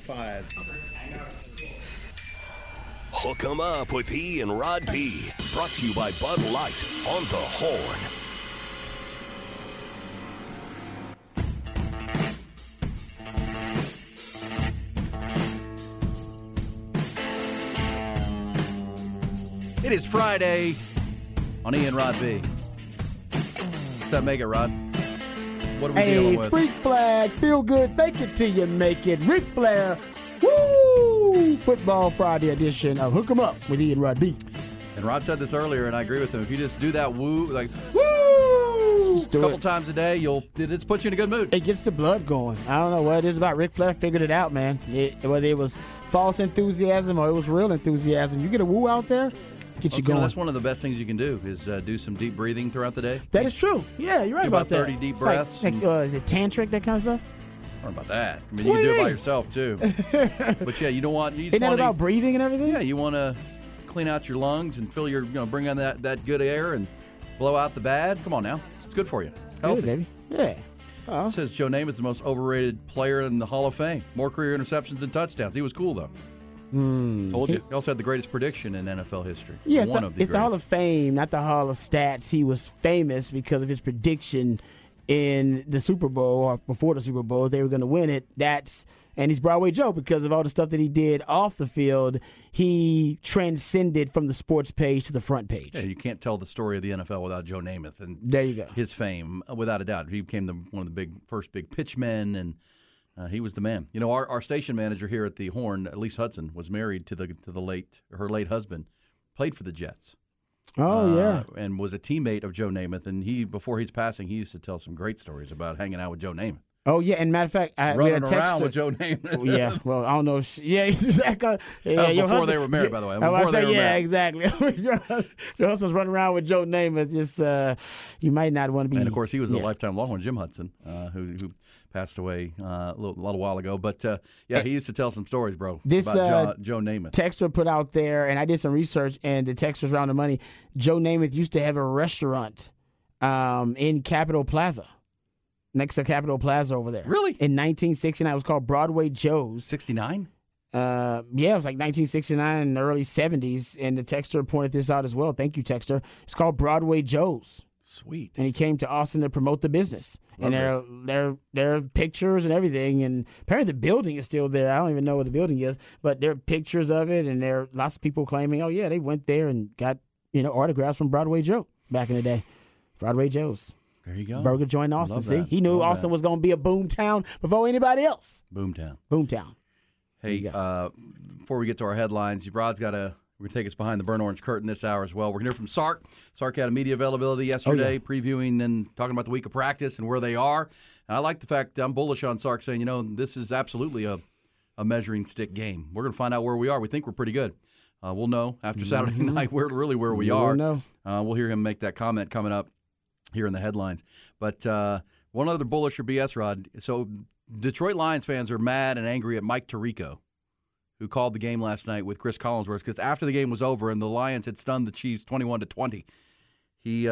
five. Hook 'em up with E and Rod P. Brought to you by Bud Light on the Horn. It is Friday on E and Rod P. What's that make it, Rod? What are we dealing with? Freak flag, feel good, fake it till you make it. Ric Flair. Football Friday edition of Hook 'em Up with E and Rod B. And Rod said this earlier, and I agree with him. If you just do that woo, like woo, a couple times a day, it puts you in a good mood. It gets the blood going. I don't know what it is about Ric Flair. Figured it out, man. Whether it was false enthusiasm or it was real enthusiasm, you get a woo out there, get you going. That's one of the best things you can do is do some deep breathing throughout the day. That is true. Yeah, you're right about that. 30 deep breaths. Is it tantric, that kind of stuff? I don't know about that. I mean, you can do it by yourself, too. But, yeah, you don't want... Isn't that about breathing and everything? Yeah, you want to clean out your lungs and fill your... bring on that good air and blow out the bad. Come on, now. It's good for you. It's healthy. Good, baby. Yeah. Uh-oh. It says Joe Namath the most overrated player in the Hall of Fame. More career interceptions than touchdowns. He was cool, though. Told you. He also had the greatest prediction in NFL history. Yeah, it's the Hall of Fame, not the Hall of Stats. He was famous because of his prediction... in the Super Bowl or before the Super Bowl, they were going to win it. And he's Broadway Joe because of all the stuff that he did off the field. He transcended from the sports page to the front page. Yeah, you can't tell the story of the NFL without Joe Namath. And there you go. His fame, without a doubt. He became one of the first big pitchmen, and he was the man. You know, our station manager here at the Horn, Elise Hudson, was married to her late husband, played for the Jets. Oh, yeah. And was a teammate of Joe Namath. And before his passing, he used to tell some great stories about hanging out with Joe Namath. Oh, yeah. And matter of fact, I read a text. Running around with Joe Namath. Oh, yeah. Well, I don't know. Before they were married, by the way. Exactly. Your husband's running around with Joe Namath. Just, you might not want to be. And, of course, he was a lifetime Longhorn, Jim Hudson, who passed away a little while ago. But, he used to tell some stories, bro, about Joe Namath. Texter put out there, and I did some research, and the text was around the money. Joe Namath used to have a restaurant in Capitol Plaza, next to Capitol Plaza over there. Really? In 1969. It was called Broadway Joe's. 69? It was like 1969 and early 70s, and the texter pointed this out as well. Thank you, texter. It's called Broadway Joe's. Sweet. And he came to Austin to promote the business. And their pictures and everything. And apparently the building is still there. I don't even know what the building is. But there are pictures of it. And there are lots of people claiming, oh, yeah, they went there and got autographs from Broadway Joe back in the day. Broadway Joe's. There you go. Burger joint Austin. Love that. See, he knew Austin was going to be a boomtown before anybody else. Boomtown. Hey, before we get to our headlines, Rod's got a... We're going to take us behind the burnt orange curtain this hour as well. We're going to hear from Sark. Sark had a media availability yesterday, previewing and talking about the week of practice and where they are. And I like the fact I'm bullish on Sark saying, this is absolutely a measuring stick game. We're going to find out where we are. We think we're pretty good. We'll know after Saturday night where we are. We'll hear him make that comment coming up here in the headlines. But one other bullish or BS, Rod. So Detroit Lions fans are mad and angry at Mike Tarico, who called the game last night with Chris Collinsworth, because after the game was over and the Lions had stunned the Chiefs 21-20, he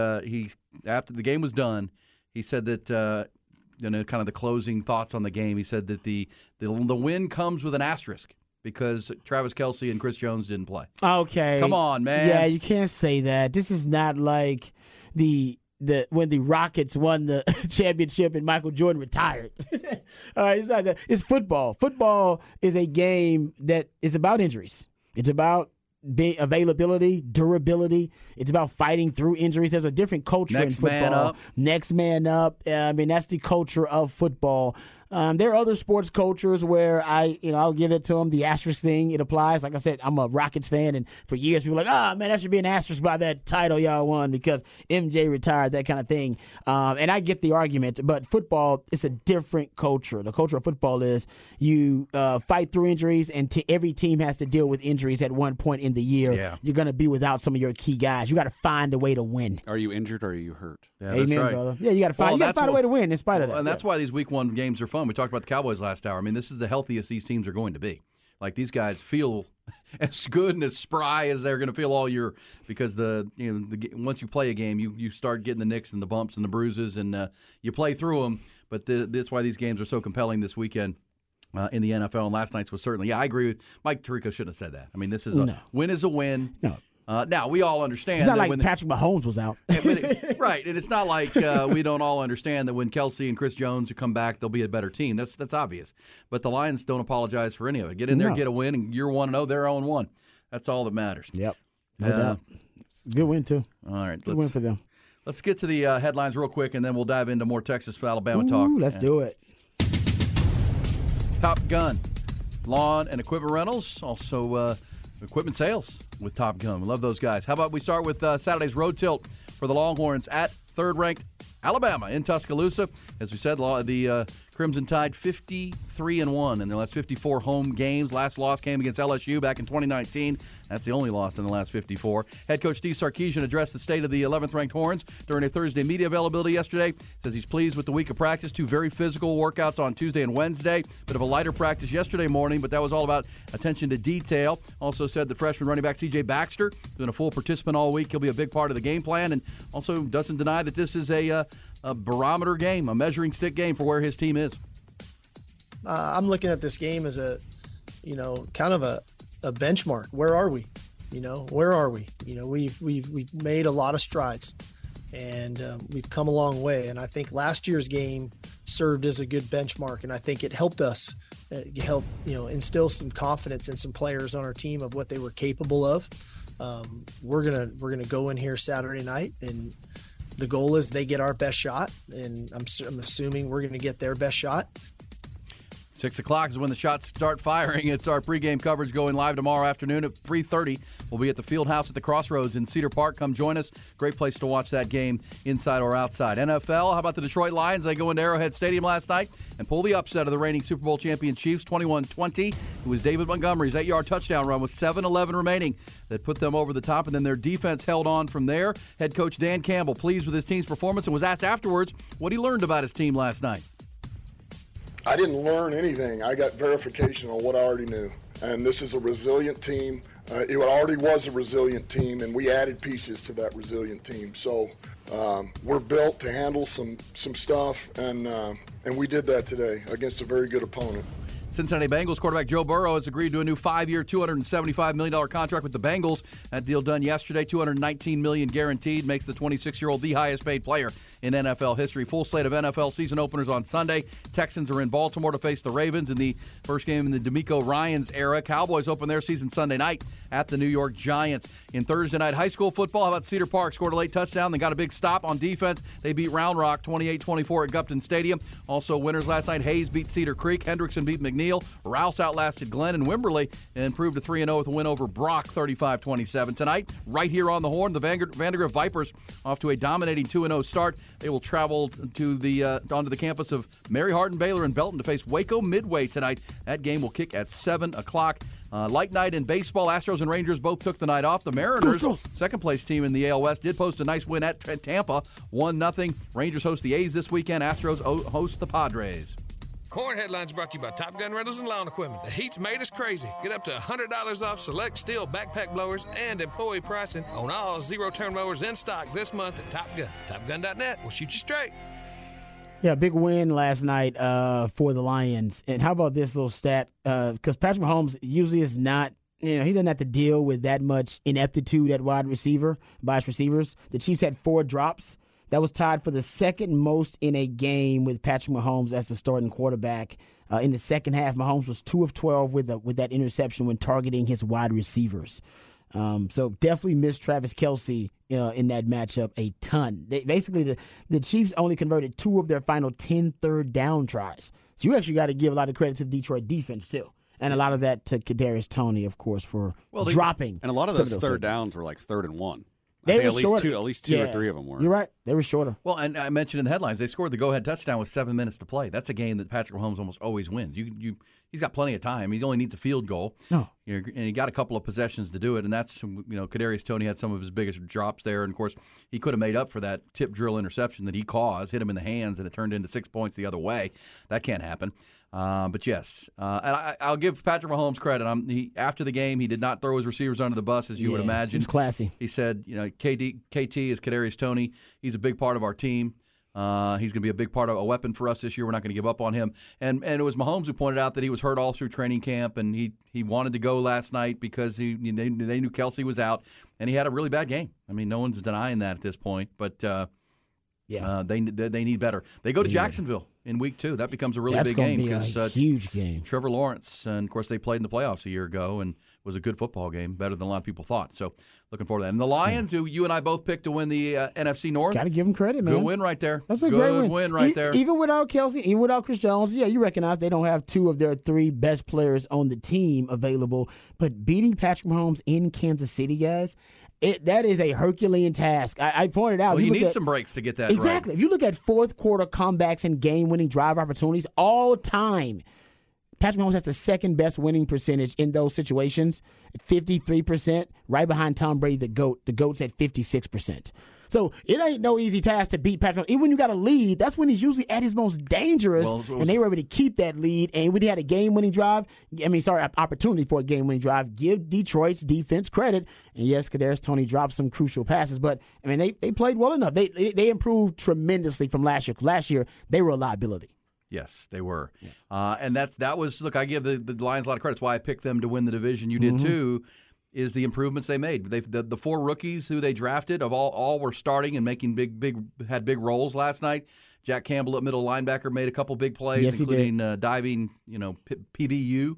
after the game was done, he said that kind of the closing thoughts on the game. He said that the win comes with an asterisk because Travis Kelce and Chris Jones didn't play. Okay, come on, man. Yeah, you can't say that. This is not like when the Rockets won the championship and Michael Jordan retired. All right, it's not that. It's football. Football is a game that is about injuries. It's about availability, durability. It's about fighting through injuries. There's a different culture in football. Next man up. That's the culture of football. There are other sports cultures where I'll give it to them. The asterisk thing, it applies. Like I said, I'm a Rockets fan, and for years people were like, oh, man, that should be an asterisk by that title y'all won because MJ retired, that kind of thing. And I get the argument, but football, it's a different culture. The culture of football is you fight through injuries, and every team has to deal with injuries at one point in the year. Yeah. You're going to be without some of your key guys. You got to find a way to win. Are you injured or are you hurt? Yeah, amen, right, brother. Yeah, you got to find a way to win in spite of that. And that's why these week one games are fun. We talked about the Cowboys last hour. I mean, this is the healthiest these teams are going to be. Like, these guys feel as good and as spry as they're going to feel all year because once you play a game, you start getting the nicks and the bumps and the bruises, and you play through them. But that's why these games are so compelling this weekend in the NFL. And last night's was certainly. Yeah, I agree with Mike Tarico. Shouldn't have said that. I mean, this is a win is a win. No. Now, we all understand. It's not like Patrick Mahomes was out. Right, and it's not like we don't all understand that when Kelce and Chris Jones come back, they'll be a better team. That's obvious. But the Lions don't apologize for any of it. Get in there, get a win, and you're 1-0, they're 0-1. That's all that matters. Yep, no doubt. Good win, too. All right. Good win for them. Let's get to the headlines real quick, and then we'll dive into more Texas-Alabama talk. Let's do it. Top Gun, lawn and equipment rentals, also equipment sales with Top Gun. We love those guys. How about we start with Saturday's road tilt for the Longhorns at third-ranked Alabama in Tuscaloosa. As we said, the Crimson Tide 53-1 in their last 54 home games. Last loss came against LSU back in 2019. That's the only loss in the last 54. Head coach Steve Sarkisian addressed the state of the 11th-ranked Horns during a Thursday media availability yesterday. Says he's pleased with the week of practice. 2 very physical workouts on Tuesday and Wednesday. Bit of a lighter practice yesterday morning, but that was all about attention to detail. Also said the freshman running back C.J. Baxter has been a full participant all week. He'll be a big part of the game plan, and also doesn't deny that this is a barometer game, a measuring stick game for where his team is. I'm looking at this game as a benchmark. Where are we? Where are we? We've made a lot of strides, and we've come a long way. And I think last year's game served as a good benchmark, and I think it helped us instill some confidence in some players on our team of what they were capable of. We're gonna go in here Saturday night, and the goal is they get our best shot, and I'm assuming we're going to get their best shot. 6 o'clock is when the shots start firing. It's our pregame coverage going live tomorrow afternoon at 3:30. We'll be at the field house at the Crossroads in Cedar Park. Come join us. Great place to watch that game inside or outside. NFL, how about the Detroit Lions? They go into Arrowhead Stadium last night and pull the upset of the reigning Super Bowl champion Chiefs, 21-20. It was David Montgomery's 8-yard touchdown run with 7:11 remaining that put them over the top, and then their defense held on from there. Head coach Dan Campbell pleased with his team's performance and was asked afterwards what he learned about his team last night. I didn't learn anything. I got verification on what I already knew. And this is a resilient team. It already was a resilient team, and we added pieces to that resilient team. So we're built to handle some stuff, and we did that today against a very good opponent. Cincinnati Bengals quarterback Joe Burrow has agreed to a new 5-year, $275 million contract with the Bengals. That deal done yesterday, $219 million guaranteed, makes the 26-year-old the highest-paid player in NFL history. Full slate of NFL season openers on Sunday. Texans are in Baltimore to face the Ravens in the first game in the DeMeco Ryans era. Cowboys open their season Sunday night at the New York Giants. In Thursday night high school football, how about Cedar Park? Scored a late touchdown. They got a big stop on defense. They beat Round Rock 28-24 at Gupton Stadium. Also winners last night, Hayes beat Cedar Creek. Hendrickson beat McNeil. Rouse outlasted Glenn, and Wimberley improved to 3-0 with a win over Brock 35-27. Tonight, right here on the Horn, the Vandergrift Vipers off to a dominating 2-0 start. They will travel to the onto the campus of Mary Hardin Baylor in Belton to face Waco Midway tonight. That game will kick at 7 o'clock. Light night in baseball. Astros and Rangers both took the night off. The Mariners, second-place team in the AL West, did post a nice win at Tampa, 1-0. Rangers host the A's this weekend. Astros host the Padres. Horn Headlines brought to you by Top Gun Rentals and Lawn Equipment. The heat's made us crazy. Get up to $100 off select steel backpack blowers and employee pricing on all zero-turn mowers in stock this month at Top Gun. TopGun.net will shoot you straight. Yeah, big win last night for the Lions. And how about this little stat? Because Patrick Mahomes usually is not, he doesn't have to deal with that much ineptitude at wide receiver by his receivers. The Chiefs had 4 drops. That was tied for the second most in a game with Patrick Mahomes as the starting quarterback. In the second half, Mahomes was 2 of 12 with that interception when targeting his wide receivers. So definitely missed Travis Kelce in that matchup a ton. Basically, the Chiefs only converted 2 of their final 10 third down tries. So you actually got to give a lot of credit to the Detroit defense, too. And a lot of that to Kadarius Toney, of course, for dropping. And a lot of those third downs were like 3rd and 1. They at least two or three of them were. You're right. They were shorter. Well, and I mentioned in the headlines, they scored the go-ahead touchdown with 7 minutes to play. That's a game that Patrick Mahomes almost always wins. He's got plenty of time. He only needs a field goal. No. And he got a couple of possessions to do it, and that's, Kadarius Toney had some of his biggest drops there. And, of course, he could have made up for that tip drill interception that he caused, hit him in the hands, and it turned into 6 points the other way. That can't happen. But, yes, and I'll give Patrick Mahomes credit. After the game, he did not throw his receivers under the bus, as you would imagine. He was classy. He said, KT is Kadarius Toney. He's a big part of our team. He's going to be a big part of a weapon for us this year. We're not going to give up on him. And it was Mahomes who pointed out that he was hurt all through training camp, and he wanted to go last night because they knew Kelce was out, and he had a really bad game. I mean, no one's denying that at this point, but they need better. They go to Jacksonville in week 2. That becomes a really big game. That's going to be a huge game. Trevor Lawrence, and of course they played in the playoffs a year ago, and it was a good football game, better than a lot of people thought. So looking forward to that. And the Lions, who you and I both picked to win the NFC North. Got to give them credit, man. Good win right there. That's a great win right there. Even without Kelce, even without Chris Jones, you recognize they don't have two of their three best players on the team available. But beating Patrick Mahomes in Kansas City, guys, that is a Herculean task. I pointed out. Well, you need some breaks to get that right. Exactly. If you look at fourth quarter comebacks and game-winning drive opportunities all time, Patrick Mahomes has the second-best winning percentage in those situations, 53%, right behind Tom Brady, the GOAT. The GOAT's at 56%. So it ain't no easy task to beat Patrick Mahomes. Even when you got a lead, that's when he's usually at his most dangerous, and they were able to keep that lead. And when he had a game-winning drive, opportunity for a game-winning drive, give Detroit's defense credit. And, yes, Kadarius Toney dropped some crucial passes, but, they played well enough. They improved tremendously from last year, because last year they were a liability. Yes, they were. Yeah. And that was, look, I give the Lions a lot of credit. That's why I picked them to win the division. You did too, is the improvements they made. The four rookies who they drafted of all were starting and making big roles last night. Jack Campbell at middle linebacker made a couple big plays, including diving, PBU.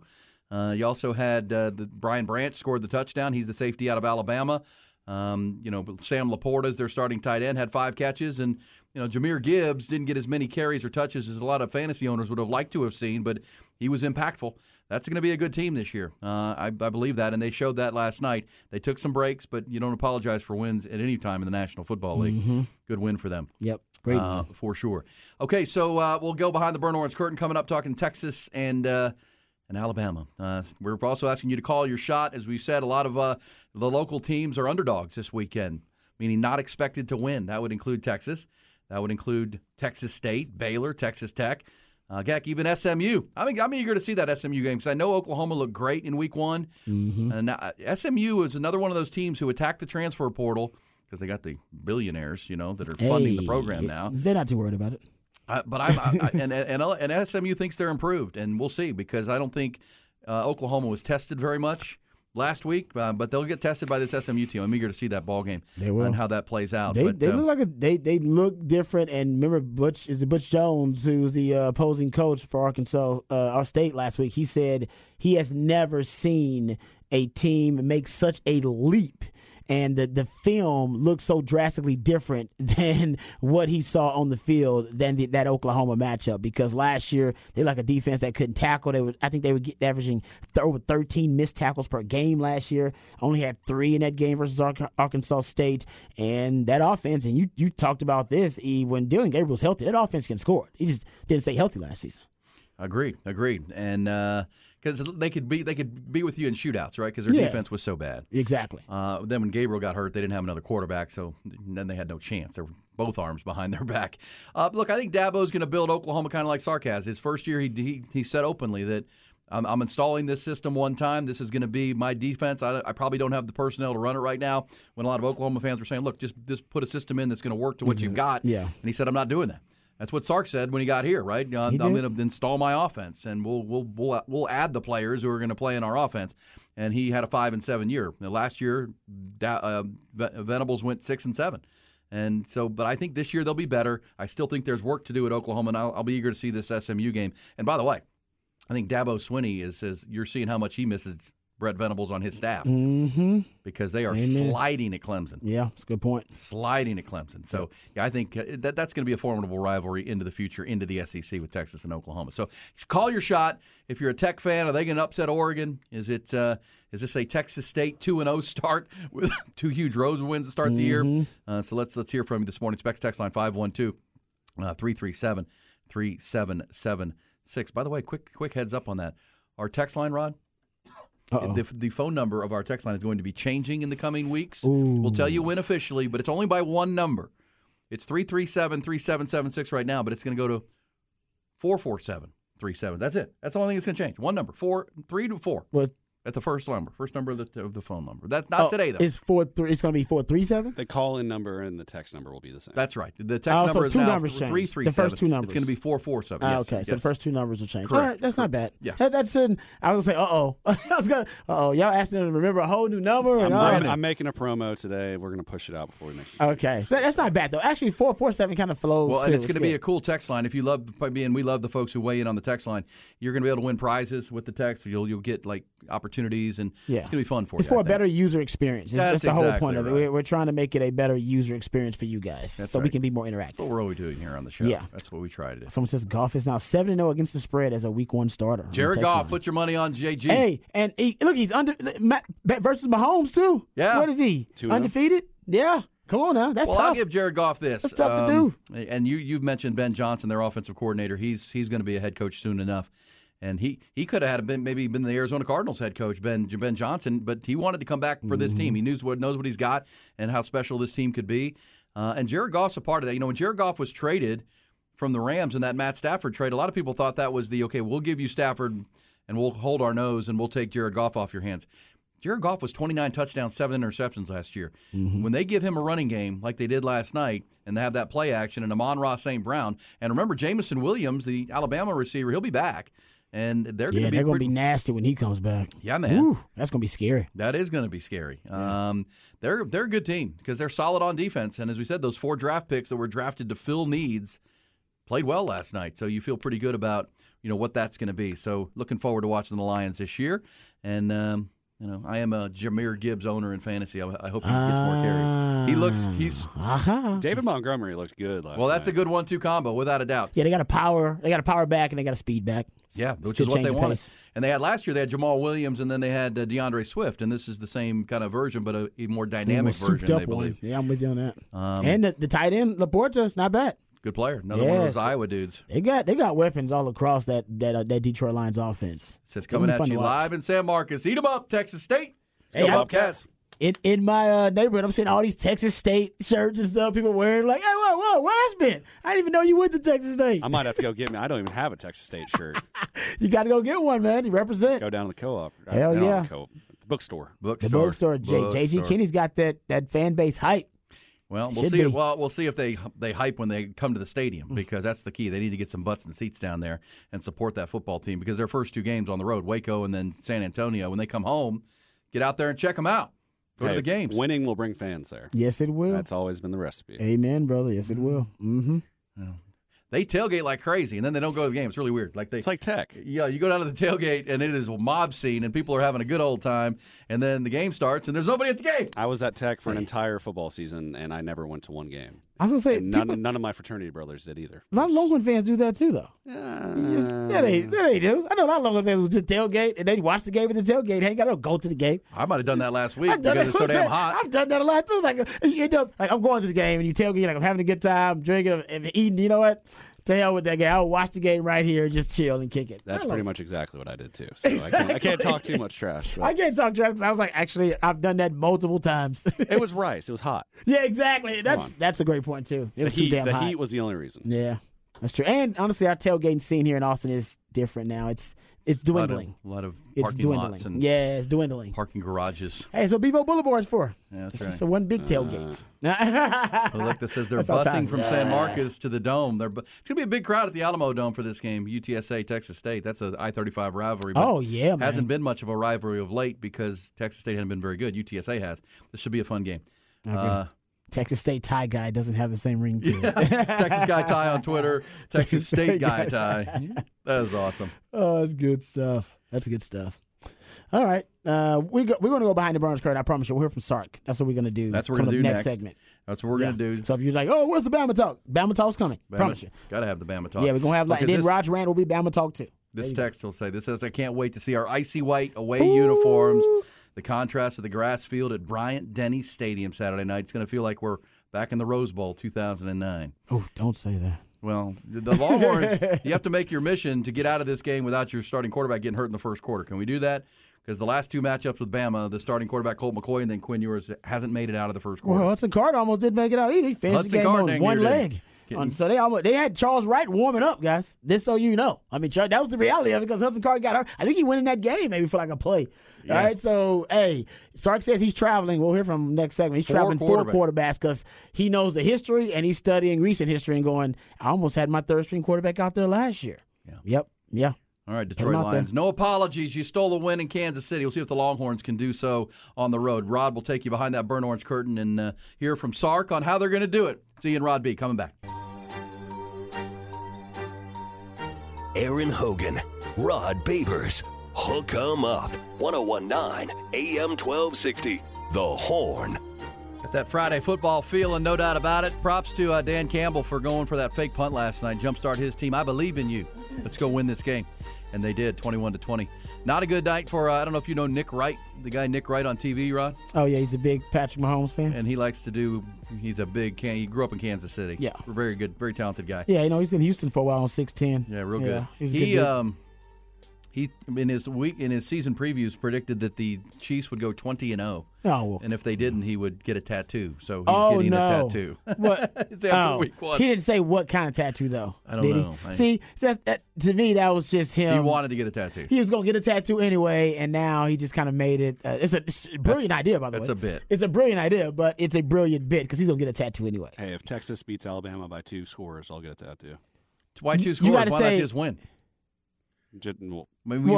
You also had Brian Branch scored the touchdown. He's the safety out of Alabama. Sam Laporta is their starting tight end, had 5 catches, and Jahmyr Gibbs didn't get as many carries or touches as a lot of fantasy owners would have liked to have seen, but he was impactful. That's going to be a good team this year. I believe that, and they showed that last night. They took some breaks, but you don't apologize for wins at any time in the National Football League. Mm-hmm. Good win for them. Yep, great win. For sure. Okay, so we'll go behind the burnt orange curtain coming up, talking Texas and Alabama. We're also asking you to call your shot. As we said, a lot of the local teams are underdogs this weekend, meaning not expected to win. That would include Texas. That would include Texas State, Baylor, Texas Tech, heck, even SMU. I'm eager to see that SMU game because I know Oklahoma looked great in week 1. Mm-hmm. And SMU is another one of those teams who attacked the transfer portal because they got the billionaires, that are funding the program now. They're not too worried about it. But SMU thinks they're improved, and we'll see because I don't think Oklahoma was tested very much last week, but they'll get tested by this SMU team. I'm eager to see that ball game and how that plays out. They look different. And remember, Butch Jones, who's the opposing coach for Arkansas, our state last week. He said he has never seen a team make such a leap. And the film looks so drastically different than what he saw on the field than that Oklahoma matchup, because last year they like a defense that couldn't tackle. I think they were averaging over 13 missed tackles per game last year. Only had 3 in that game versus Arkansas State. And that offense, and you talked about this, when Dylan Gabriel's healthy, that offense can score. He just didn't stay healthy last season. Agreed. And because they could be with you in shootouts, right? Because their defense was so bad. Exactly. Then when Gabriel got hurt, they didn't have another quarterback, so then they had no chance. They were both arms behind their back. Look, I think Dabo's going to build Oklahoma kind of like Sark has. His first year, he said openly that I'm installing this system one time. This is going to be my defense. I probably don't have the personnel to run it right now. When a lot of Oklahoma fans were saying, look, just put a system in that's going to work to what you've got. Yeah. And he said, I'm not doing that. That's what Sark said when he got here, right? I'm going to install my offense, and we'll add the players who are going to play in our offense. And he had a 5-7 year. Now, last year, Venables went 6-7, and so. But I think this year they'll be better. I still think there's work to do at Oklahoma, and I'll be eager to see this SMU game. And by the way, I think Dabo Swinney you're seeing how much he misses Brett Venables on his staff because they are sliding at Clemson. Yeah, that's a good point. Sliding at Clemson. So yeah, I think that's going to be a formidable rivalry into the future, into the SEC with Texas and Oklahoma. So call your shot. If you're a Tech fan, are they going to upset Oregon? Is this a Texas State 2-0 start with two huge Rose wins to start the year? So let's hear from you this morning. Specs text line 512-337-3776. By the way, quick heads up on that. Our text line, Rod? The phone number of our text line is going to be changing in the coming weeks. Ooh. We'll tell you when officially, but it's only by one number. It's 337-3776 right now, but it's going to go to 447-37. That's it. That's the only thing that's going to change. One number, 4 3 to 4. What? At the first number, first number of the phone number. That's not today though. It's 4 3. It's going to be 437. The call-in number and the text number will be the same. That's right. The text number is now 337. The first two numbers. It's going to be 447. Okay, yes. So the first two numbers will change. Correct. All right, that's not bad. Yeah, that's in. I was going to say, y'all asking them to remember a whole new number. I'm making a promo today. We're going to push it out before next week. Okay, so that's not bad though. Actually, 447 kind of flows. Well, and it's going to be a cool text line. If you love, we love the folks who weigh in on the text line. You're going to be able to win prizes with the text. You'll get like opportunities, and it's going to be fun for you. It's for a better user experience. That's the whole point of it. We're trying to make it a better user experience for you guys so we can be more interactive. That's what we're always doing here on the show. Yeah. That's what we try to do. Someone says Goff is now 7-0 against the spread as a week one starter. Jared Goff, put your money on JG. Hey, and he's under versus Mahomes, too. Yeah. What is he? 2-0. Undefeated? Yeah. Come on now. That's tough. I'll give Jared Goff this. That's tough to do. And you've mentioned Ben Johnson, their offensive coordinator. He's going to be a head coach soon enough. And he could have been the Arizona Cardinals head coach, Ben Johnson, but he wanted to come back for this team. He knows what he's got and how special this team could be. And Jared Goff's a part of that. You know, when Jared Goff was traded from the Rams in that Matt Stafford trade, a lot of people thought that was we'll give you Stafford and we'll hold our nose and we'll take Jared Goff off your hands. Jared Goff was 29 touchdowns, 7 interceptions last year. Mm-hmm. When they give him a running game like they did last night and they have that play action and Amon-Ra St. Brown, and remember Jamison Williams, the Alabama receiver, he'll be back. And they're going to be nasty when he comes back. Yeah, man. Whew, that's going to be scary. That is going to be scary. Yeah. They're a good team because they're solid on defense. And as we said, those 4 draft picks that were drafted to fill needs played well last night. So you feel pretty good about what that's going to be. So looking forward to watching the Lions this year. And I am a Jahmyr Gibbs owner in fantasy. I hope he gets more carries. David Montgomery looked good last night. Well, that's a good 1-2 combo without a doubt. Yeah, they got a power back and they got a speed back. Yeah, which is what they wanted. And they had last year, they had Jamal Williams, and then they had DeAndre Swift. And this is the same kind of version, but a more dynamic version, they believe. Yeah, I'm with you on that. And the tight end, Laporta, is not bad. Good player. Another one of those Iowa dudes. They got weapons all across that Detroit Lions offense. So it's coming at you live in San Marcos. Eat them up, Texas State. Hey, Bobcats. In my neighborhood, I'm seeing all these Texas State shirts and stuff. People wearing like, hey, whoa, where that's been? I didn't even know you went to Texas State. I might have to go get me. I don't even have a Texas State shirt. You got to go get one, man. You represent. Go down to the co-op. Hell yeah. The bookstore. The bookstore. JG Kinney's got that fan base hype. Well, we'll see. Well, we'll see if they hype when they come to the stadium because that's the key. They need to get some butts and seats down there and support that football team because their first two games on the road, Waco and then San Antonio, when they come home, get out there and check them out. Go to the games. Winning will bring fans there. Yes, it will. That's always been the recipe. Amen, brother. Yes, it will. Mm-hmm. Yeah. They tailgate like crazy, and then they don't go to the game. It's really weird. It's like Tech. Yeah, you go down to the tailgate, and it is a mob scene, and people are having a good old time, and then the game starts, and there's nobody at the game. I was at Tech for an entire football season, and I never went to one game. I was going to say. None of my fraternity brothers did either. A lot of Longwood fans do that, too, though. They do. I know a lot of Longwood fans would just tailgate, and they'd watch the game at the tailgate. Hey, I don't go to the game. I might have done that last week because it's so damn hot. I've done that a lot, too. It's you end up, I'm going to the game, and you tailgate, I'm having a good time, drinking and eating. You know what? To hell with that game. I'll watch the game right here, just chill and kick it. That's pretty much exactly what I did, too. So exactly. I can't talk too much trash. But. I can't talk trash because I was like, actually, I've done that multiple times. It was rice. It was hot. Yeah, exactly. That's a great point, too. It was too damn hot. The heat was the only reason. Yeah, that's true. And honestly, our tailgating scene here in Austin is different now. It's dwindling. A lot of parking lots. And it's dwindling. Parking garages. Hey, so Bevo Boulevard's for. Yeah, that's right. Just a one big tailgate. Electa says they're busing from San Marcos to the Dome. It's going to be a big crowd at the Alamo Dome for this game, UTSA, Texas State. That's an I-35 rivalry. But hasn't been much of a rivalry of late because Texas State hasn't been very good. UTSA has. This should be a fun game. Okay. Texas State tie guy doesn't have the same ring to it. Yeah. Texas guy tie on Twitter. Texas State guy tie. That is awesome. Oh, that's good stuff. All right. We're going to go behind the Browns curtain. I promise you. We'll hear from Sark. That's what we're going to do. That's what we're going to do next segment. That's what we're going to do. So if you're like, oh, where's the Bama Talk? Bama Talk's coming. Promise you. Got to have the Bama Talk. Yeah, we're going to have like, and then Raj Rand will be Bama Talk too. This text will say, this says, I can't wait to see our icy white away uniforms. The contrast of the grass field at Bryant-Denny Stadium Saturday night. It's going to feel like we're back in the Rose Bowl 2009. Oh, don't say that. Well, the Longhorns, you have to make your mission to get out of this game without your starting quarterback getting hurt in the first quarter. Can we do that? Because the last two matchups with Bama, the starting quarterback, Colt McCoy, and then Quinn Ewers, hasn't made it out of the first quarter. Well, Hudson Card almost did make it out either. He finished the game on one leg. So they had Charles Wright warming up, guys, just so you know. I mean, that was the reality of it because Hudson Card got hurt. I think he went in that game maybe for like a play. Yeah. All right, so, hey, Sark says he's traveling. We'll hear from him next segment. He's traveling four quarterbacks because he knows the history and he's studying recent history and going, I almost had my third-string quarterback out there last year. Yeah. Yep, yeah. All right, Detroit Lions. There. No apologies. You stole a win in Kansas City. We'll see if the Longhorns can do so on the road. Rod will take you behind that burnt orange curtain and hear from Sark on how they're going to do it. See you in Rod B. Coming back. Aaron Hogan, Rod Babers, Hook 'em Up, 1019 AM 1260, The Horn. Got that Friday football feeling, no doubt about it. Props to Dan Campbell for going for that fake punt last night. Jumpstart his team. I believe in you. Let's go win this game. And they did, 21-20. Not a good night for, I don't know if you know Nick Wright, the guy Nick Wright on TV, Rod. Oh, yeah, he's a big Patrick Mahomes fan. And he likes to do, he grew up in Kansas City. Yeah. Very good, very talented guy. Yeah, you know, he's in Houston for a while on 6'10". Yeah, real good. He in his season previews predicted that the Chiefs would go 20-0. Oh, well. And if they didn't, he would get a tattoo. So he's getting a tattoo. What? It's after week one. He didn't say what kind of tattoo though. I don't know. See, that to me that was just him. He wanted to get a tattoo. He was going to get a tattoo anyway, and now he just kind of made it. It's a brilliant idea, by the way. It's a bit. It's a brilliant idea, but it's a brilliant bit because he's going to get a tattoo anyway. Hey, if Texas beats Alabama by 2 scores, I'll get a tattoo. Why 2 scores? Why not just win? Have you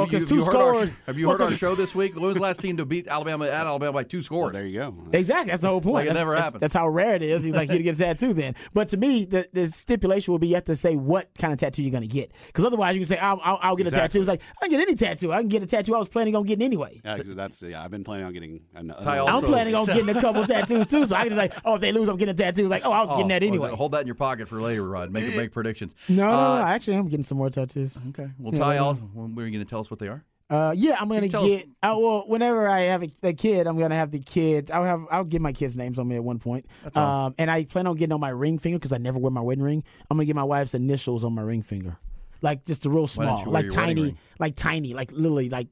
heard our show this week? When was the last team to beat Alabama at Alabama by 2 scores? Well, there you go. Exactly. That's the whole point. Like it never happened. That's how rare it is. He's like, you get a tattoo then. But to me, the stipulation will be you have to say what kind of tattoo you're going to get. Because otherwise you can say, I'll get a tattoo. It's like, I can get any tattoo. I can get a tattoo I was planning on getting anyway. Yeah, I've been planning on getting another. I'm planning on getting a couple tattoos too. So I can just like, if they lose, I'm getting a tattoo. It's like, I was getting that anyway. Hold that in your pocket for later, Rod. Make predictions. No. Actually, I'm getting some more tattoos. Okay. We'll tie all. Were you going to tell us what they are? I'm going to get. Whenever I have the kid, I'm going to have the kids. I'll get my kids' names on me at one point. That's awesome. And I plan on getting on my ring finger because I never wear my wedding ring. I'm going to get my wife's initials on my ring finger, like just a real small, like tiny, like literally, like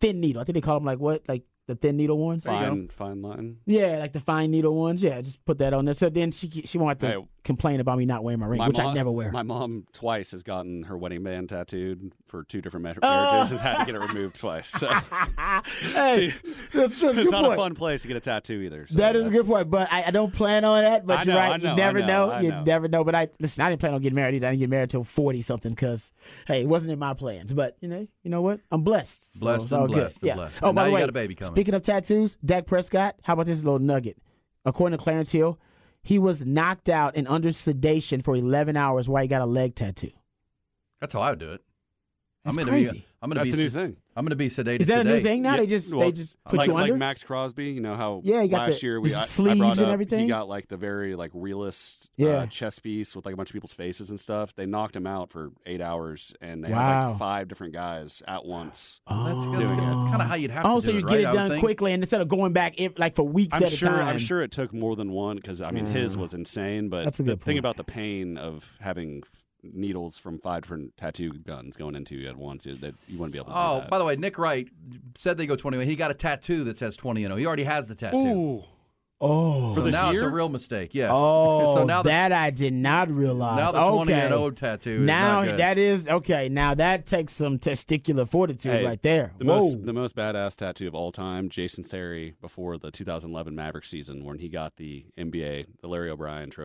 thin needle. I think they call them like the thin needle ones. Fine line. Yeah, like the fine needle ones. Yeah, just put that on there. So then she won't have to complain about me not wearing my ring, which I never wear. My mom twice has gotten her wedding band tattooed for 2 different marriages and had to get it removed twice. So. Hey, that's true. It's good not a fun place to get a tattoo either. So that's a good point, but I don't plan on that. But you're right. You never know. But I didn't plan on getting married either. I didn't get married till 40-something because, hey, it wasn't in my plans. But, you know what? I'm blessed. Blessed. Oh, by the way, you got a baby coming. Speaking of tattoos, Dak Prescott, how about this little nugget? According to Clarence Hill, he was knocked out and under sedation for 11 hours while he got a leg tattoo. That's how I would do it. That's crazy. That's a new thing. I'm going to be sedated. Is that a new thing now? Yeah. They just put you under? Like Max Crosby, you know how last year sleeves and everything? He got like the very like realist chest piece with like a bunch of people's faces and stuff. They knocked him out for 8 hours and they had like 5 different guys at once. That's kind of how you'd have to do it, right? So you get it done quickly and instead of going back like for weeks at a time. I'm sure it took more than one because his was insane. But the thing about the pain of having needles from 5 different tattoo guns going into you at once that you wouldn't be able to do that. Oh, by the way, Nick Wright said they go 20. He got a tattoo that says 20-0. He already has the tattoo. Ooh. Oh. So now it's a real mistake, yes. Oh, so now that I did not realize. Now the 20-0 tattoo is not good. That is, okay, now that takes some testicular fortitude right there. The most badass tattoo of all time, Jason Terry before the 2011 Mavericks season when he got the NBA, the Larry O'Brien trophy.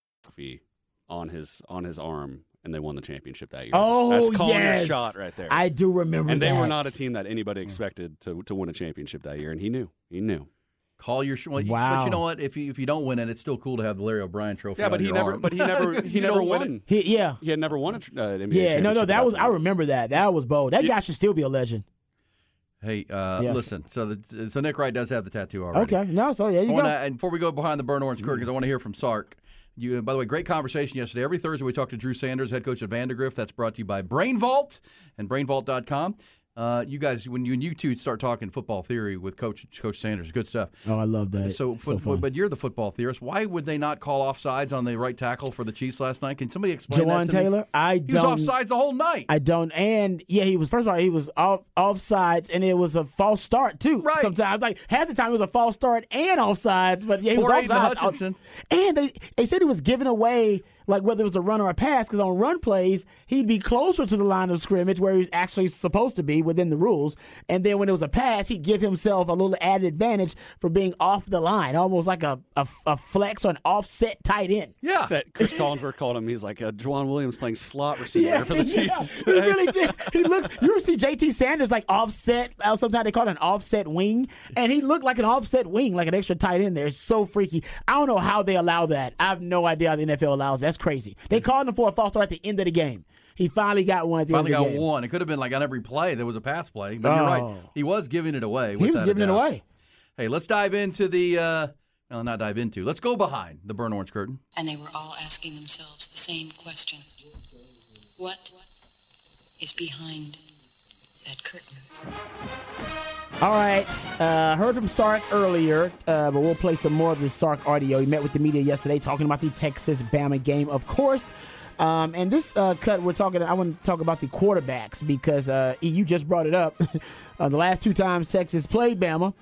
On his arm, and they won the championship that year. Oh, that's calling your shot right there. I do remember. And they were not a team that anybody expected to win a championship that year, and he knew. Call your shot. Well, wow. But you know what? If you don't win it, it's still cool to have the Larry O'Brien trophy. Yeah, but he never won. He had never won an NBA championship. Yeah, no, that was. I remember that. That was bold. That guy should still be a legend. Hey, Listen. So Nick Wright does have the tattoo already. Okay. No. So yeah, you go. And before we go behind the burnt orange curtain, because I want to hear from Sark. You, by the way, great conversation yesterday. Every Thursday we talk to Drew Sanders, head coach at Vandergrift. That's brought to you by Brain Vault and BrainVault.com. You guys, when you two start talking football theory with Coach Sanders, good stuff. Oh, I love that. But you're the football theorist. Why would they not call offsides on the right tackle for the Chiefs last night? Can somebody explain that to me? Jawan Taylor? He was offsides the whole night. He was offsides, and it was a false start, too. Right. Sometimes, half the time it was a false start and offsides, but he was offsides. And they said he was giving away, whether it was a run or a pass, because on run plays, he'd be closer to the line of scrimmage where he was actually supposed to be within the rules. And then when it was a pass, he'd give himself a little added advantage for being off the line, almost like a flex or an offset tight end. Yeah. That Chris Collinsworth called him. He's like Juwan Williams playing slot receiver for the Chiefs. He really did. He looks, you ever see JT Sanders offset? Sometimes they call it an offset wing. And he looked like an offset wing, like an extra tight end there. It's so freaky. I don't know how they allow that. I have no idea how the NFL allows that. That's crazy. They called him for a false start at the end of the game. He finally got one at the end of the game. It could have been on every play. There was a pass play. But you're right. He was giving it away. He was giving it away. Hey, let's dive into the let's go behind the burnt orange curtain. And they were all asking themselves the same question. What is behind that curtain? All right. Heard from Sark earlier, but we'll play some more of this Sark audio. He met with the media yesterday talking about the Texas-Bama game, of course. And this cut, I want to talk about the quarterbacks because you just brought it up. The last two times Texas played Bama,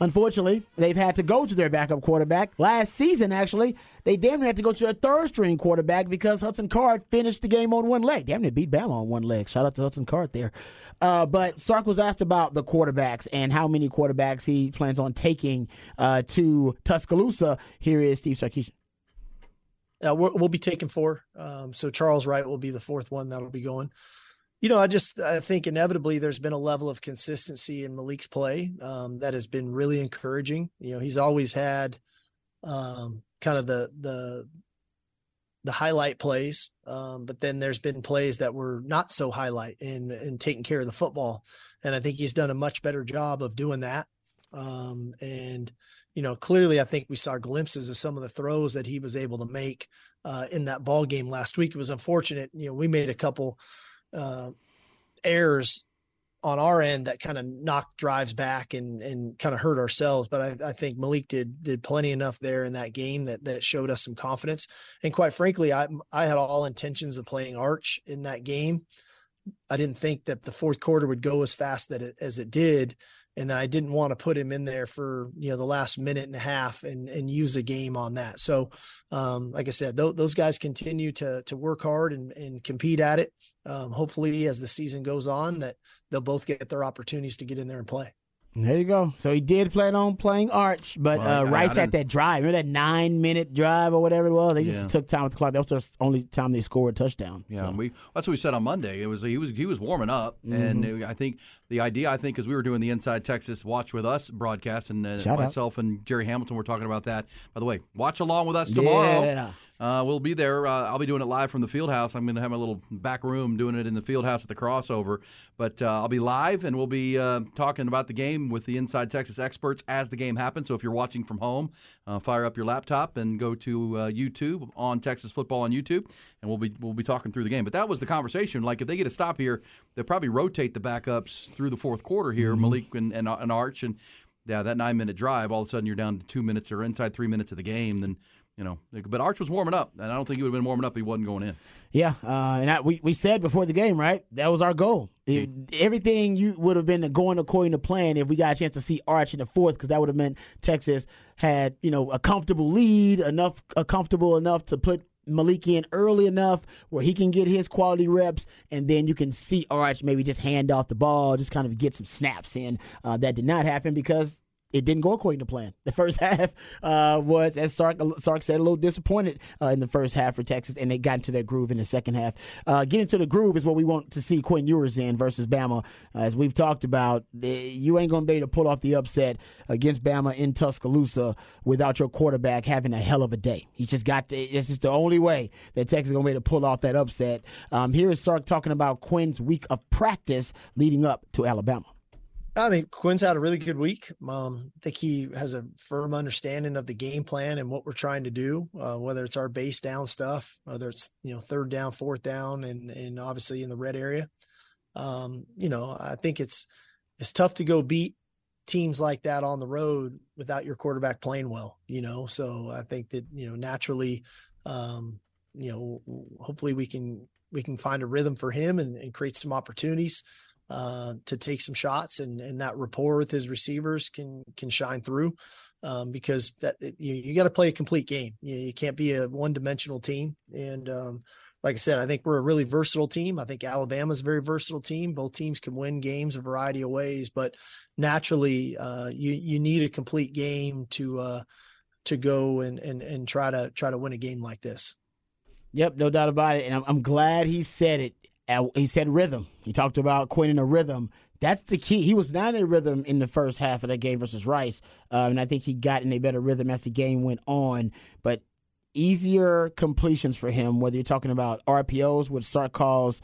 unfortunately, they've had to go to their backup quarterback. Last season, actually, they damn near had to go to their third-string quarterback because Hudson Card finished the game on one leg. Damn near beat Bama on one leg. Shout out to Hudson Card there. But Sark was asked about the quarterbacks and how many quarterbacks he plans on taking to Tuscaloosa. Here is Steve Sarkisian. We'll be taking four. So Charles Wright will be the fourth one that'll be going. I think inevitably there's been a level of consistency in Malik's play that has been really encouraging. He's always had kind of the highlight plays, but then there's been plays that were not so highlight in taking care of the football. And I think he's done a much better job of doing that. Clearly, I think we saw glimpses of some of the throws that he was able to make in that ball game last week. It was unfortunate. We made a couple errors on our end that kind of knocked drives back and kind of hurt ourselves. But I think Malik did plenty enough there in that game that showed us some confidence. And quite frankly, I had all intentions of playing Arch in that game. I didn't think that the fourth quarter would go as fast as it did. And then I didn't want to put him in there for, the last minute and a half and use a game on that. So, like I said, those guys continue to work hard and compete at it. Hopefully, as the season goes on, that they'll both get their opportunities to get in there and play. There you go. So he did plan on playing Arch, but Rice had that drive. Remember that 9-minute drive or whatever it was? They just took time with the clock. That was the only time they scored a touchdown. Yeah, so. That's what we said on Monday. It was he was warming up, and I think the idea is we were doing the Inside Texas Watch with Us broadcast, and myself and Jerry Hamilton were talking about that. By the way, watch along with us tomorrow. Yeah. We'll be there. I'll be doing it live from the field house. I'm going to have my little back room doing it in the field house at the crossover. But I'll be live, and we'll be talking about the game with the Inside Texas experts as the game happens. So if you're watching from home, fire up your laptop and go to YouTube on Texas Football on YouTube, and we'll be talking through the game. But that was the conversation. If they get a stop here, they'll probably rotate the backups through the fourth quarter here, Malik and Arch. And that 9-minute drive, all of a sudden you're down to 2 minutes or inside 3 minutes of the game, then You know, but Arch was warming up, and I don't think he would have been warming up if he wasn't going in. Yeah, and we said before the game, right? That was our goal. Everything you would have been going according to plan if we got a chance to see Arch in the fourth, because that would have meant Texas had, you know, a comfortable lead, comfortable enough to put Malik in early enough where he can get his quality reps, and then you can see Arch maybe just hand off the ball, just kind of get some snaps in. That did not happen because it didn't go according to plan. The first half was, as Sark said, a little disappointed in the first half for Texas, and they got into their groove in the second half. Getting to the groove is what we want to see Quinn Ewers in versus Bama. As we've talked about, you ain't going to be able to pull off the upset against Bama in Tuscaloosa without your quarterback having a hell of a day. He's just got to. It's just the only way that Texas is going to be able to pull off that upset. Here is Sark talking about Quinn's week of practice leading up to Alabama. I mean, Quinn's had a really good week. I think he has a firm understanding of the game plan and what we're trying to do, whether it's our base down stuff, whether it's, you know, third down, fourth down, and obviously in the red area. You know, I think it's tough to go beat teams like that on the road without your quarterback playing well, you know. So I think that, you know, naturally, you know, hopefully we can find a rhythm for him and create some opportunities to take some shots, and that rapport with his receivers can shine through, because that you got to play a complete game. You can't be a one-dimensional team. And like I said, I think we're a really versatile team. I think Alabama's a very versatile team. Both teams can win games a variety of ways, but naturally you need a complete game to go and try to win a game like this. Yep, no doubt about it. And I'm glad he said it. He said rhythm. He talked about Quinn in a rhythm. That's the key. He was not in a rhythm in the first half of that game versus Rice, and I think he got in a better rhythm as the game went on. But easier completions for him, whether you're talking about RPOs, which Sark calls,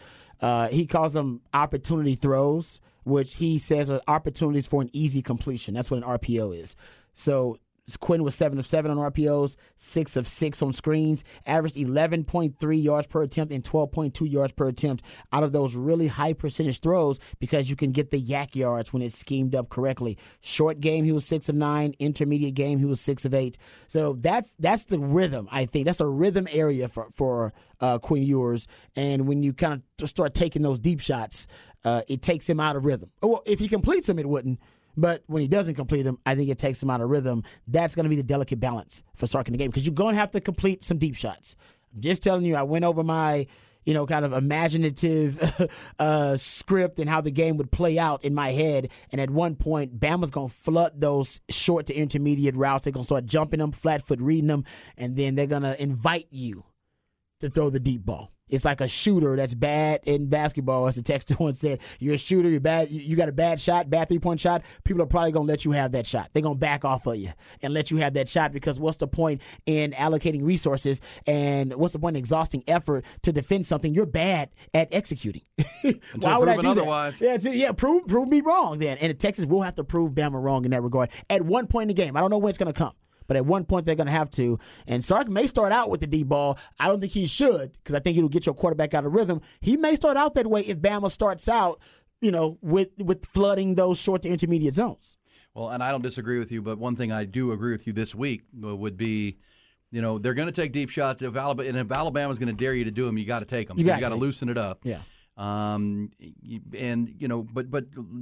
he calls them opportunity throws, which he says are opportunities for an easy completion. That's what an RPO is. So Quinn was 7 of 7 on RPOs, 6 of 6 on screens, averaged 11.3 yards per attempt and 12.2 yards per attempt out of those really high percentage throws, because you can get the yak yards when it's schemed up correctly. Short game, he was 6 of 9. Intermediate game, he was 6 of 8. So that's the rhythm, I think. That's a rhythm area for Quinn Ewers. And when you kind of start taking those deep shots, it takes him out of rhythm. Well, if he completes them, it wouldn't. But when he doesn't complete them, I think it takes him out of rhythm. That's going to be the delicate balance for Sark in the game, because you're going to have to complete some deep shots. I'm just telling you, I went over my, you know, kind of imaginative script and how the game would play out in my head. And at one point, Bama's going to flood those short to intermediate routes. They're going to start jumping them, flat foot reading them, and then they're going to invite you to throw the deep ball. It's like a shooter that's bad in basketball. As the texter once said, you're a shooter, you're bad, you got a bad shot, bad three-point shot, people are probably going to let you have that shot. They're going to back off of you and let you have that shot, because what's the point in allocating resources and what's the point in exhausting effort to defend something you're bad at executing? Why would I do otherwise. That? Yeah, prove me wrong then. And Texas will have to prove Bama wrong in that regard at one point in the game. I don't know when it's going to come. But at one point, they're going to have to. And Sark may start out with the deep ball. I don't think he should, because I think it'll get your quarterback out of rhythm. He may start out that way if Bama starts out, you know, with flooding those short to intermediate zones. Well, and I don't disagree with you, but one thing I do agree with you this week would be, you know, they're going to take deep shots. And if Alabama's going to dare you to do them, you got to take them. You got to loosen it up. Yeah. And, you know, but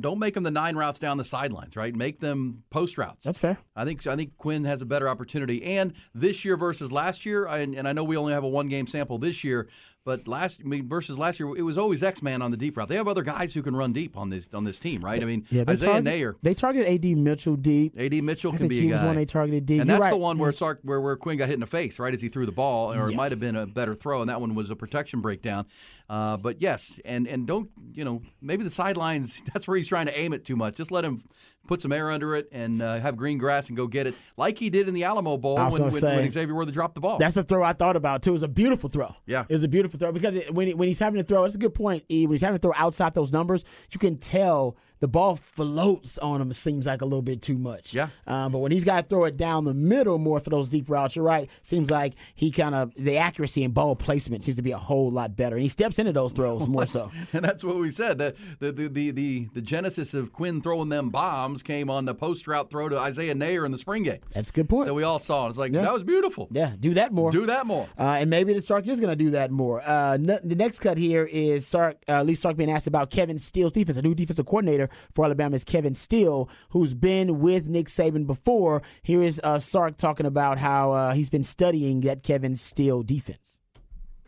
don't make them the nine routes down the sidelines, right? Make them post routes. That's fair. I think Quinn has a better opportunity. And this year versus last year, and I know we only have a one-game sample this year, but versus last year, it was always X-Man on the deep route. They have other guys who can run deep on this team, right? I mean, Isaiah Nayer. They targeted A.D. Mitchell deep. A.D. Mitchell can be a guy. I think he was one they targeted deep. And that's the one where Sark, where Quinn got hit in the face, right, as he threw the ball, or it might have been a better throw, and that one was a protection breakdown. But, yes, and don't, you know, maybe the sidelines, that's where he's trying to aim it too much. Just let him put some air under it and have green grass and go get it, like he did in the Alamo Bowl when Xavier Worthy dropped the ball. That's the throw I thought about, too. It was a beautiful throw. Yeah. It was a beautiful throw, because when he's having to throw, it's a good point, E. When he's having to throw outside those numbers, you can tell the ball floats on him, it seems like a little bit too much. Yeah. But when he's got to throw it down the middle more for those deep routes, you're right, seems like he kind of, the accuracy and ball placement seems to be a whole lot better. And he steps into those throws more so. And that's what we said. The genesis of Quinn throwing them bombs came on the post route throw to Isaiah Nayer in the spring game. That's a good point. That we all saw. It's like, that was beautiful. Yeah, do that more. Do that more. And maybe the Sark is going to do that more. The next cut here is Sark, Lee Sark being asked about Kevin Steele's defense. A new defensive coordinator for Alabama is Kevin Steele, who's been with Nick Saban before. Here is Sark talking about how he's been studying that Kevin Steele defense.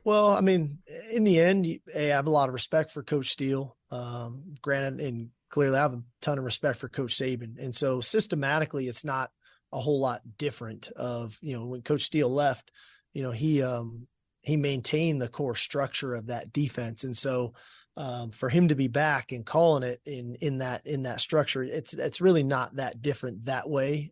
Well, I mean, in the end, I have a lot of respect for Coach Steele. Granted, and clearly I have a ton of respect for Coach Saban. And so systematically, it's not a whole lot different of, when Coach Steele left, he maintained the core structure of that defense. And so for him to be back and calling it in that structure, it's really not that different that way.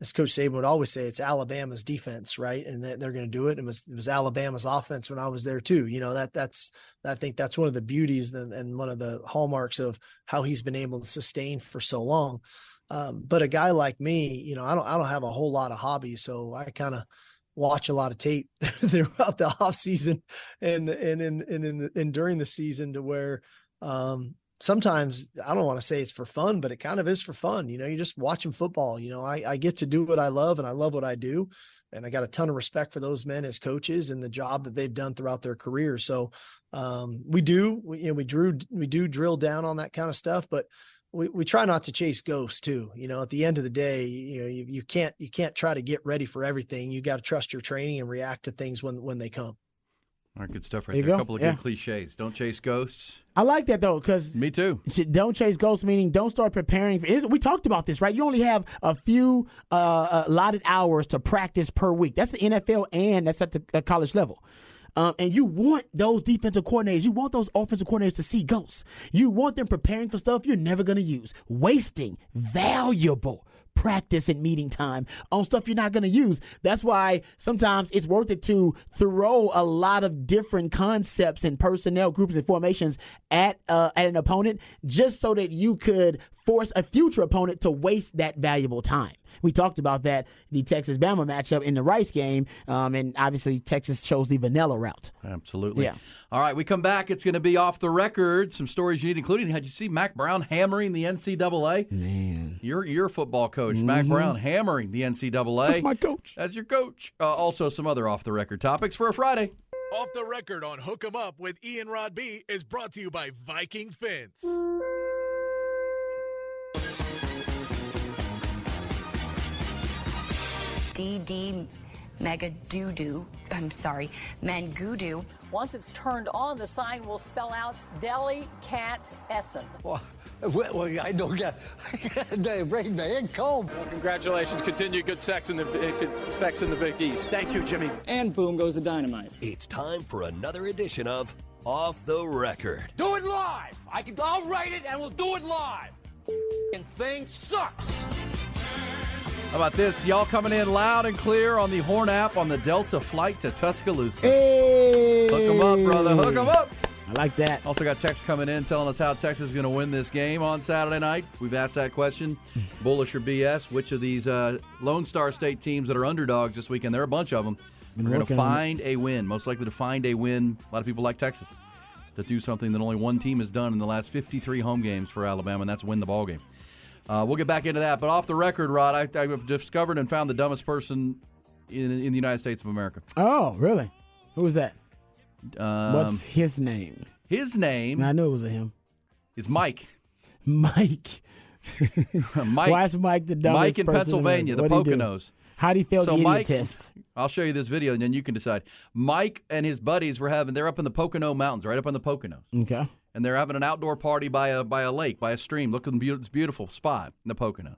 As Coach Saban would always say, it's Alabama's defense, right? And that they're going to do it. It was Alabama's offense when I was there too. I think that's one of the beauties and one of the hallmarks of how he's been able to sustain for so long. But a guy like me, I don't have a whole lot of hobbies, so I kind of watch a lot of tape throughout the off season and during the season to where, sometimes I don't want to say it's for fun, but it kind of is for fun. You're just watching football. I get to do what I love and I love what I do. And I got a ton of respect for those men as coaches and the job that they've done throughout their career. So, we do drill down on that kind of stuff, but we try not to chase ghosts too. At the end of the day, you can't try to get ready for everything. You got to trust your training and react to things when they come. All right, good stuff right there. A couple of good cliches. Don't chase ghosts. I like that, though, because... Me too. Don't chase ghosts, meaning don't start preparing. We talked about this, right? You only have a few allotted hours to practice per week. That's the NFL and that's at the college level. And you want those defensive coordinators, you want those offensive coordinators to see ghosts. You want them preparing for stuff you're never going to use, wasting valuable practice and meeting time on stuff you're not going to use. That's why sometimes it's worth it to throw a lot of different concepts and personnel groups and formations at an opponent just so that you could force a future opponent to waste that valuable time. We talked about that, the Texas-Bama matchup in the Rice game, and obviously Texas chose the vanilla route. Absolutely. Yeah. All right, we come back. It's going to be off the record. Some stories you need, including, had you see Mack Brown hammering the NCAA? Man. Your football coach, mm-hmm. Mack Brown, hammering the NCAA. That's my coach. That's your coach. Also, some other off-the-record topics for a Friday. Off the Record on Hook 'em Up with Ian Rod B is brought to you by Viking Fence. DD Mega Doodoo, I'm sorry, Mangudu. Once it's turned on, the sign will spell out Delicatessen. Well, I don't get it. Bring the head comb. Well, congratulations. Continue good sex in the Big East. Thank you, Jimmy. And boom goes the dynamite. It's time for another edition of Off the Record. Do it live. I'll write it and we'll do it live. And thing sucks. How about this? Y'all coming in loud and clear on the Horn app on the Delta flight to Tuscaloosa. Hey. Hook 'em up, brother. Hook 'em up. I like that. Also got text coming in telling us how Texas is going to win this game on Saturday night. We've asked that question. Bullish or BS, which of these Lone Star State teams that are underdogs this weekend, there are a bunch of them, are going to find a win, most likely to find a win. A lot of people like Texas to do something that only one team has done in the last 53 home games for Alabama, and that's win the ball game. We'll get back into that. But off the record, Rod, I've discovered and found the dumbest person in the United States of America. Oh, really? Who was that? What's his name? His name? I knew it was a him. Is Mike. Mike. Mike. Why is Mike the dumbest person? Mike in Pennsylvania, the Poconos. How do you fail the idiot test? I'll show you this video, and then you can decide. Mike and his buddies they're up in the Pocono Mountains, right up on the Poconos. Okay. And they're having an outdoor party by a lake, by a stream. Look at this beautiful spot in the Poconos.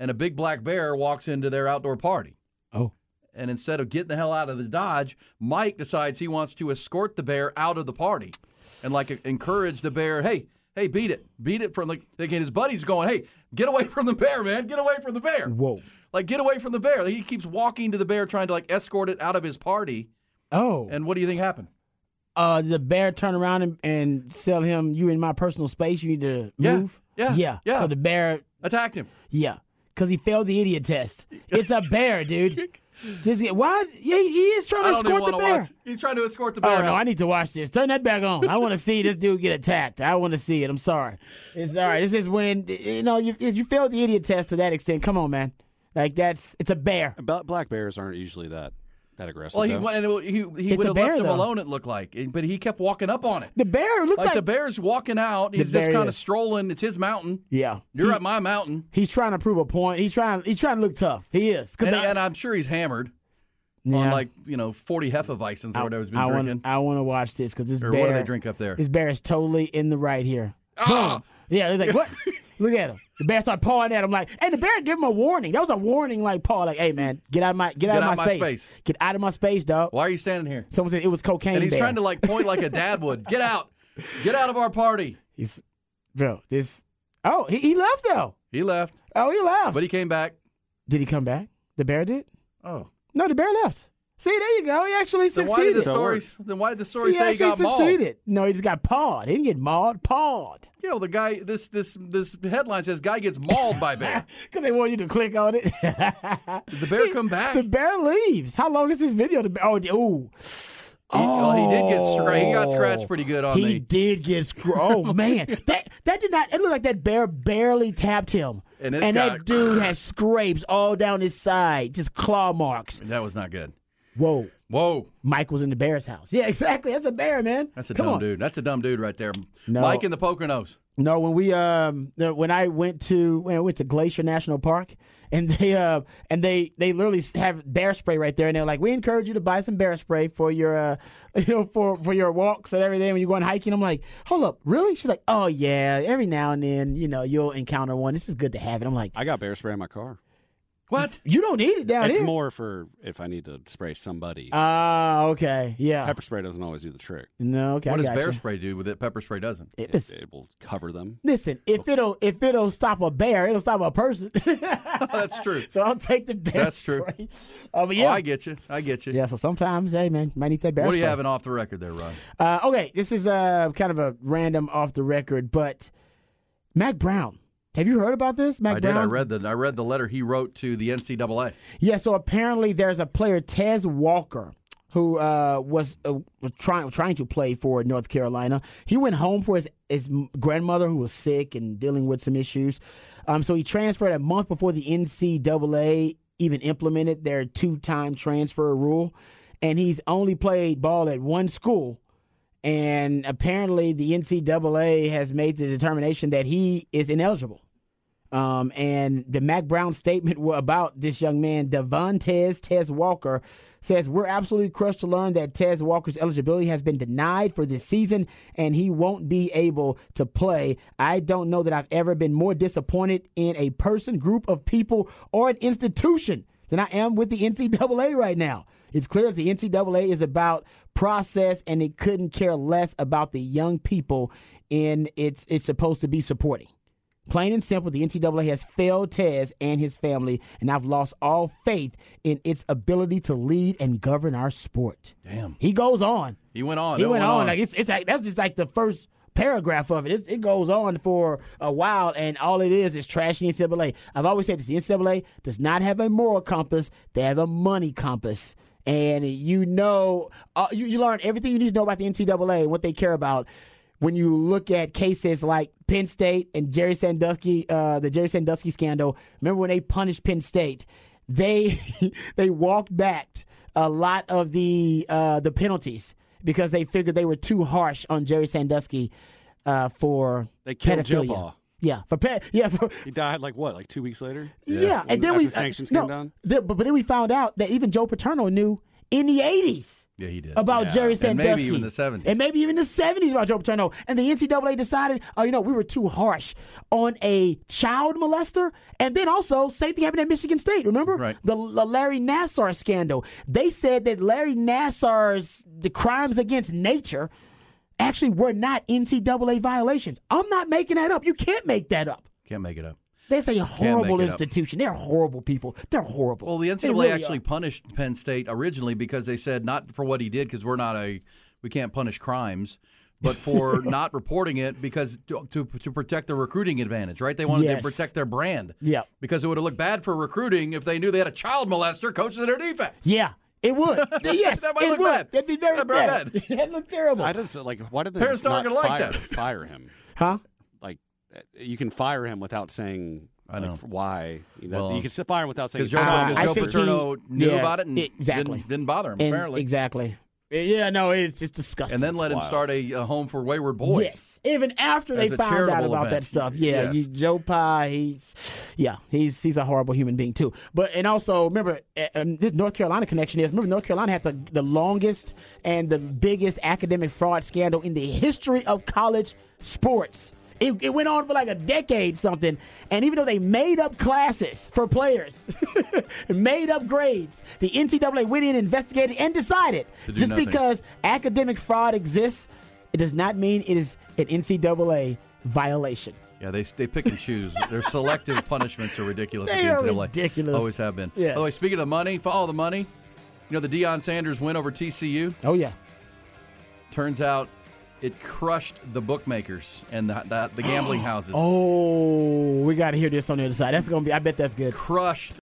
And a big black bear walks into their outdoor party. Oh. And instead of getting the hell out of the Dodge, Mike decides he wants to escort the bear out of the party and, encourage the bear, hey, beat it. Beat it from his buddy's going, hey, get away from the bear, man. Get away from the bear. Whoa. Get away from the bear. He keeps walking to the bear trying to, escort it out of his party. Oh. And what do you think happened? The bear turn around and sell him, you in my personal space, you need to move? Yeah. So the bear attacked him. Yeah, because he failed the idiot test. It's a bear, dude. Why? Yeah, he is trying to escort the bear. He's trying to escort the bear. Oh, no, I need to watch this. Turn that back on. I want to see this dude get attacked. I want to see it. I'm sorry. It's all right. This is when, you know, you failed the idiot test to that extent. Come on, man. Like, it's a bear. Black bears aren't usually that aggressive. Well, he would have left him alone, it looked like. But he kept walking up on it. The bear looks like the bear's walking out. He's just kind of strolling. It's his mountain. Yeah. You're at my mountain. He's trying to prove a point. He's trying to look tough. He is. And I'm sure he's hammered on 40 Hefeweizens or whatever he's been drinking. I want to watch this because this bear. What do they drink up there? This bear is totally in the right here. Ah! Boom. Yeah, he's like, what? Look at him. The bear started pawing at him like, and the bear gave him a warning. That was a warning, like paw, like, hey man, get out of my space. Get out of my space, dog. Why are you standing here? Someone said it was cocaine. And he's trying to like point like a dad would. Get out. Get out of our party. He left though. He left. Oh, he left. But he came back. Did he come back? The bear did? Oh. No, the bear left. See, there you go. He actually succeeded. Then why did the story say he got mauled? He actually succeeded. No, he just got pawed. He didn't get mauled. Pawed. Yo, the guy, this headline says guy gets mauled by bear. Because they want you to click on it. Did the bear come back? The bear leaves. How long is this video? He got scratched pretty good on He did get scratched. Oh, man. That did not. It looked like that bear barely tapped him. And that dude has scrapes all down his side. Just claw marks. That was not good. Whoa. Mike was in the bear's house. Yeah, exactly. That's a bear, man. That's a dumb dude right there. No. Mike in the poker nose. No, when I went to Glacier National Park, and they literally have bear spray right there, and they're like, we encourage you to buy some bear spray for your for your walks and everything when you're going hiking. I'm like, hold up, really? She's like, oh yeah, every now and then, you'll encounter one. It's just good to have it. I'm like, I got bear spray in my car. What? You don't need it down here. It's more for if I need to spray somebody. Ah, okay. Yeah. Pepper spray doesn't always do the trick. No, okay. What does bear spray do with it? Pepper spray doesn't. It will cover them. Listen, if it'll stop a bear, it'll stop a person. That's true. So I'll take the bear spray. That's true. Oh, I get you. Yeah, so sometimes, hey, man, might need that bear spray. What are you having off the record there, Ron? Okay, this is kind of a random off the record, but Mack Brown. Have you heard about this, Mack Brown? I did. I read the letter he wrote to the NCAA. Yeah, so apparently there's a player, Tez Walker, who was trying to play for North Carolina. He went home for his grandmother, who was sick and dealing with some issues. So he transferred a month before the NCAA even implemented their two-time transfer rule, and he's only played ball at one school. And apparently the NCAA has made the determination that he is ineligible. And the Mack Brown statement about this young man, Devontae Tez Walker, says, we're absolutely crushed to learn that Tez Walker's eligibility has been denied for this season and he won't be able to play. I don't know that I've ever been more disappointed in a person, group of people, or an institution than I am with the NCAA right now. It's clear that the NCAA is about process, and it couldn't care less about the young people it's supposed to be supporting. Plain and simple, the NCAA has failed Tez and his family, and I've lost all faith in its ability to lead and govern our sport. Damn. He goes on. He went on. Like it's like, that's just like the first paragraph of it. It goes on for a while, and all it is trashing the NCAA. I've always said this, the NCAA does not have a moral compass. They have a money compass. And you learn everything you need to know about the NCAA, what they care about, when you look at cases like Penn State and the Jerry Sandusky scandal. Remember when they punished Penn State? They walked back a lot of the penalties because they figured they were too harsh on Jerry Sandusky for pedophilia. Jump-off. Yeah, he died like 2 weeks later. Yeah, and then sanctions came down. But then we found out that even Joe Paterno knew in the 80s. Yeah, he did about Jerry Sandusky, and maybe even the 70s, about Joe Paterno. And the NCAA decided, we were too harsh on a child molester. And then also, same thing happened at Michigan State. Remember the Larry Nassar scandal? They said that Larry Nassar's the crimes against nature actually were not NCAA violations. I'm not making that up. You can't make that up. Can't make it up. That's a horrible institution. They're horrible people. They're horrible. Well, the NCAA really punished Penn State originally because they said not for what he did because we're not a we can't punish crimes, but for not reporting it because to protect their recruiting advantage, right? They wanted to protect their brand. Yeah. Because it would have looked bad for recruiting if they knew they had a child molester coaching their defense. Yeah. It would. Yes, that might it look would. Bad. That'd be very bad. That'd look terrible. I just like. Why did they parents not gonna like that. Fire him? Huh? Like, you can fire him without saying like, why. You know, well, you can fire him without saying why. Because Joe Paterno knew about it and didn't bother him. Apparently, exactly. Yeah, no, it's disgusting. And then let him start a home for wayward boys. Yes, even after they found out about that stuff. Yeah, Joe Pye, he's a horrible human being too. But and also remember this North Carolina connection is. Remember North Carolina had the longest and the biggest academic fraud scandal in the history of college sports. It went on for like a decade something, and even though they made up classes for players, made up grades, the NCAA went in, investigated, and decided just nothing. Because academic fraud exists, it does not mean it is an NCAA violation. Yeah, they pick and choose. Their selective punishments are ridiculous. They are ridiculous. Always have been. Yes. By the way, speaking of money, follow the money. You know the Deion Sanders win over TCU? Oh, yeah. Turns out, it crushed the bookmakers and the gambling houses. Oh, we got to hear this on the other side. That's going to be, I bet that's good. Crushed